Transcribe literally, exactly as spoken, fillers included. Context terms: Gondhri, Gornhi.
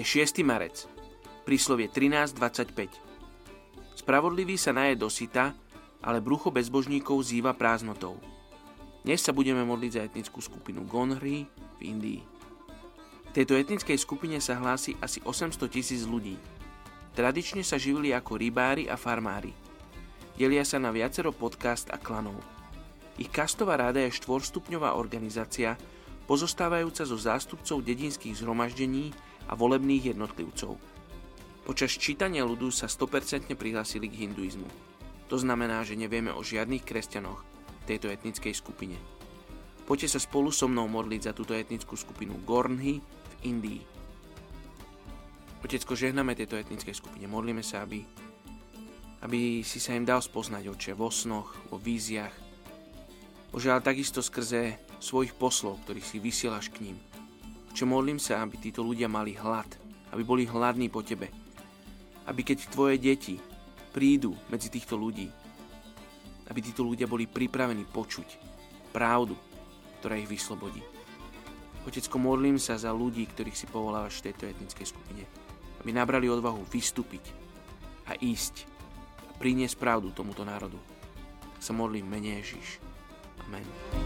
Je šiesty marec, príslovie trinásť dvadsaťpäť. Spravodlivý sa naje dosyta, ale brucho bezbožníkov zýva prázdnotou. Dnes sa budeme modliť za etnickú skupinu Gondhri v Indii. V tejto etnickej skupine sa hlási asi osemsto tisíc ľudí. Tradične sa živili ako rybári a farmári. Delia sa na viacero podcast a klanov. Ich kastová ráda je štvorstupňová organizácia, pozostávajúca zo zástupcov dedinských zhromaždení a volebných jednotlivcov. Počas čítania ľudu sa sto percent prihlásili k hinduizmu. To znamená, že nevieme o žiadnych kresťanoch tejto etnickej skupine. Poďte sa spolu so mnou modliť za túto etnickú skupinu Gornhi v Indii. Otecko, žehname tejto etnickej skupine. Modlíme sa, aby, aby si sa im dal spoznať, Oče, vo snoch, vo víziach. Bože, ale takisto skrze svojich poslov, ktorých si vysielaš k ním. Čo modlím sa, aby títo ľudia mali hlad, aby boli hladní po Tebe. Aby keď Tvoje deti prídu medzi týchto ľudí, aby títo ľudia boli pripravení počuť pravdu, ktorá ich vyslobodí. Otecko, modlím sa za ľudí, ktorých si povolávaš v tejto etnickej skupine, aby nabrali odvahu vystúpiť a ísť a priniesť pravdu tomuto národu. Tak sa modlím, mene Ježiš. Amen.